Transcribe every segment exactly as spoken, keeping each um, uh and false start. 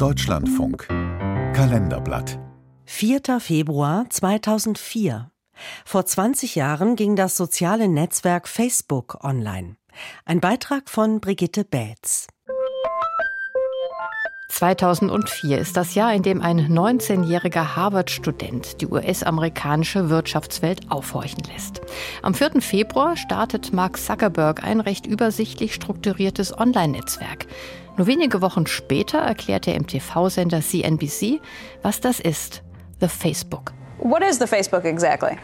Deutschlandfunk Kalenderblatt vierter Februar zweitausendvier. Vor zwanzig Jahren ging das soziale Netzwerk Facebook online. Ein Beitrag von Brigitte. zweitausendvier ist das Jahr, in dem ein neunzehnjähriger Harvard-Student die U S-amerikanische Wirtschaftswelt aufhorchen lässt. Am vierten Februar startet Mark Zuckerberg ein recht übersichtlich strukturiertes Online-Netzwerk. Nur wenige Wochen später erklärt der M T V-Sender C N B C, was das ist: The Facebook. What is the Facebook exactly?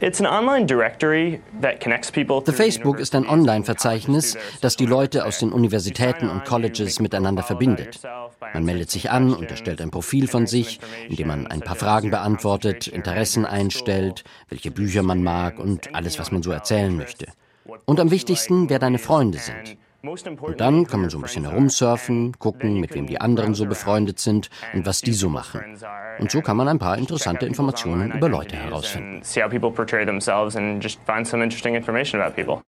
It's an online directory that connects people. The Facebook ist ein Online-Verzeichnis, das die Leute aus den Universitäten und Colleges miteinander verbindet. Man meldet sich an und erstellt ein Profil von sich, indem man ein paar Fragen beantwortet, Interessen einstellt, welche Bücher man mag und alles, was man so erzählen möchte. Und am wichtigsten, wer deine Freunde sind. Und dann kann man so ein bisschen herumsurfen, gucken, mit wem die anderen so befreundet sind und was die so machen. Und so kann man ein paar interessante Informationen über Leute herausfinden.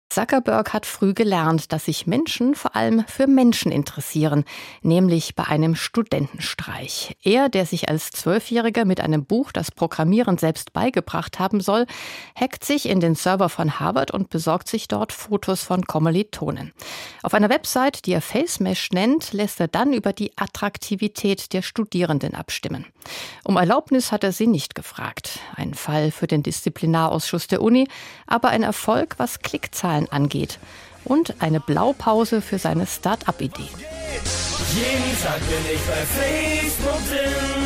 Zuckerberg hat früh gelernt, dass sich Menschen vor allem für Menschen interessieren, nämlich bei einem Studentenstreich. Er, der sich als Zwölfjähriger mit einem Buch das Programmieren selbst beigebracht haben soll, hackt sich in den Server von Harvard und besorgt sich dort Fotos von Kommilitonen. Auf einer Website, die er Facemash nennt, lässt er dann über die Attraktivität der Studierenden abstimmen. Um Erlaubnis hat er sie nicht gefragt. Ein Fall für den Disziplinarausschuss der Uni, aber ein Erfolg, was Klickzahlen angeht, und eine Blaupause für seine Start-up-Idee. Jeden Tag bin ich bei Facebook drin.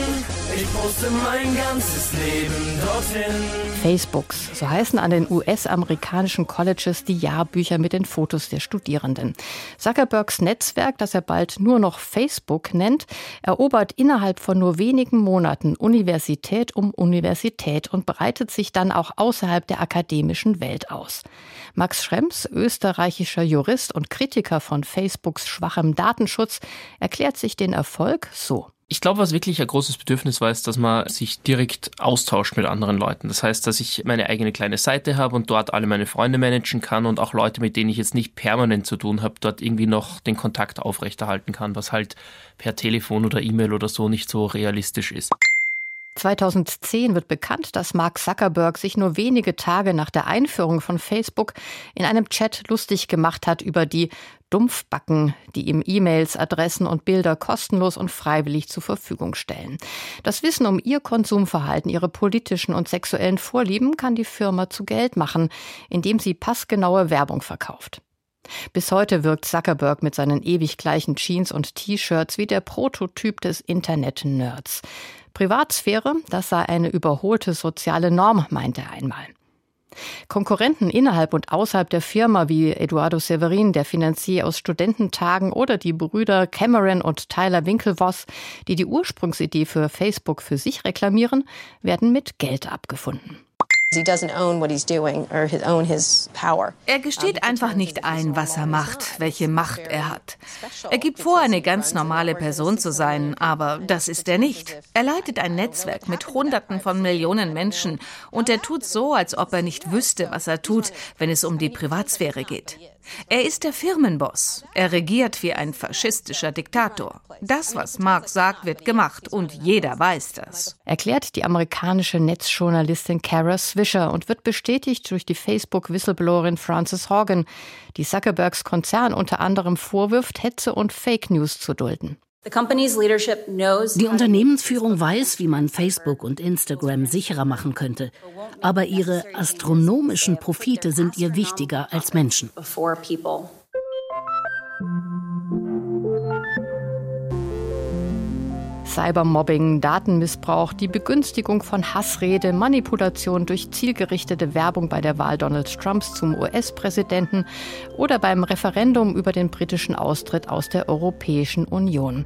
Ich poste mein ganzes Leben dorthin. Facebooks, so heißen an den U S-amerikanischen Colleges die Jahrbücher mit den Fotos der Studierenden. Zuckerbergs Netzwerk, das er bald nur noch Facebook nennt, erobert innerhalb von nur wenigen Monaten Universität um Universität und breitet sich dann auch außerhalb der akademischen Welt aus. Max Schrems, österreichischer Jurist und Kritiker von Facebooks schwachem Datenschutz, erklärt sich den Erfolg so. Ich glaube, was wirklich ein großes Bedürfnis war, ist, dass man sich direkt austauscht mit anderen Leuten. Das heißt, dass ich meine eigene kleine Seite habe und dort alle meine Freunde managen kann und auch Leute, mit denen ich jetzt nicht permanent zu tun habe, dort irgendwie noch den Kontakt aufrechterhalten kann, was halt per Telefon oder E-Mail oder so nicht so realistisch ist. zweitausendzehn wird bekannt, dass Mark Zuckerberg sich nur wenige Tage nach der Einführung von Facebook in einem Chat lustig gemacht hat über die Dumpfbacken, die ihm E-Mails, Adressen und Bilder kostenlos und freiwillig zur Verfügung stellen. Das Wissen um ihr Konsumverhalten, ihre politischen und sexuellen Vorlieben kann die Firma zu Geld machen, indem sie passgenaue Werbung verkauft. Bis heute wirkt Zuckerberg mit seinen ewig gleichen Jeans und T-Shirts wie der Prototyp des Internet-Nerds. Privatsphäre, das sei eine überholte soziale Norm, meinte er einmal. Konkurrenten innerhalb und außerhalb der Firma wie Eduardo Severin, der Finanzier aus Studententagen, oder die Brüder Cameron und Tyler Winklevoss, die die Ursprungsidee für Facebook für sich reklamieren, werden mit Geld abgefunden. Er gesteht einfach nicht ein, was er macht, welche Macht er hat. Er gibt vor, eine ganz normale Person zu sein, aber das ist er nicht. Er leitet ein Netzwerk mit Hunderten von Millionen Menschen und er tut so, als ob er nicht wüsste, was er tut, wenn es um die Privatsphäre geht. Er ist der Firmenboss. Er regiert wie ein faschistischer Diktator. Das, was Mark sagt, wird gemacht und jeder weiß das. Erklärt die amerikanische Netzjournalistin Kara Swisher und wird bestätigt durch die Facebook-Whistleblowerin Frances Haugen, die Zuckerbergs Konzern unter anderem vorwirft, Hetze und Fake News zu dulden. Die Unternehmensführung weiß, wie man Facebook und Instagram sicherer machen könnte. Aber ihre astronomischen Profite sind ihr wichtiger als Menschen. Cybermobbing, Datenmissbrauch, die Begünstigung von Hassrede, Manipulation durch zielgerichtete Werbung bei der Wahl Donald Trumps zum U S-Präsidenten oder beim Referendum über den britischen Austritt aus der Europäischen Union.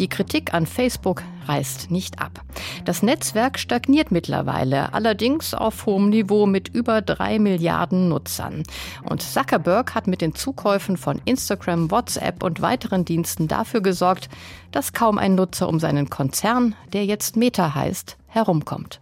Die Kritik an Facebook reißt nicht ab. Das Netzwerk stagniert mittlerweile, allerdings auf hohem Niveau mit über drei Milliarden Nutzern. Und Zuckerberg hat mit den Zukäufen von Instagram, WhatsApp und weiteren Diensten dafür gesorgt, dass kaum ein Nutzer um seinen Konzern, der jetzt Meta heißt, herumkommt.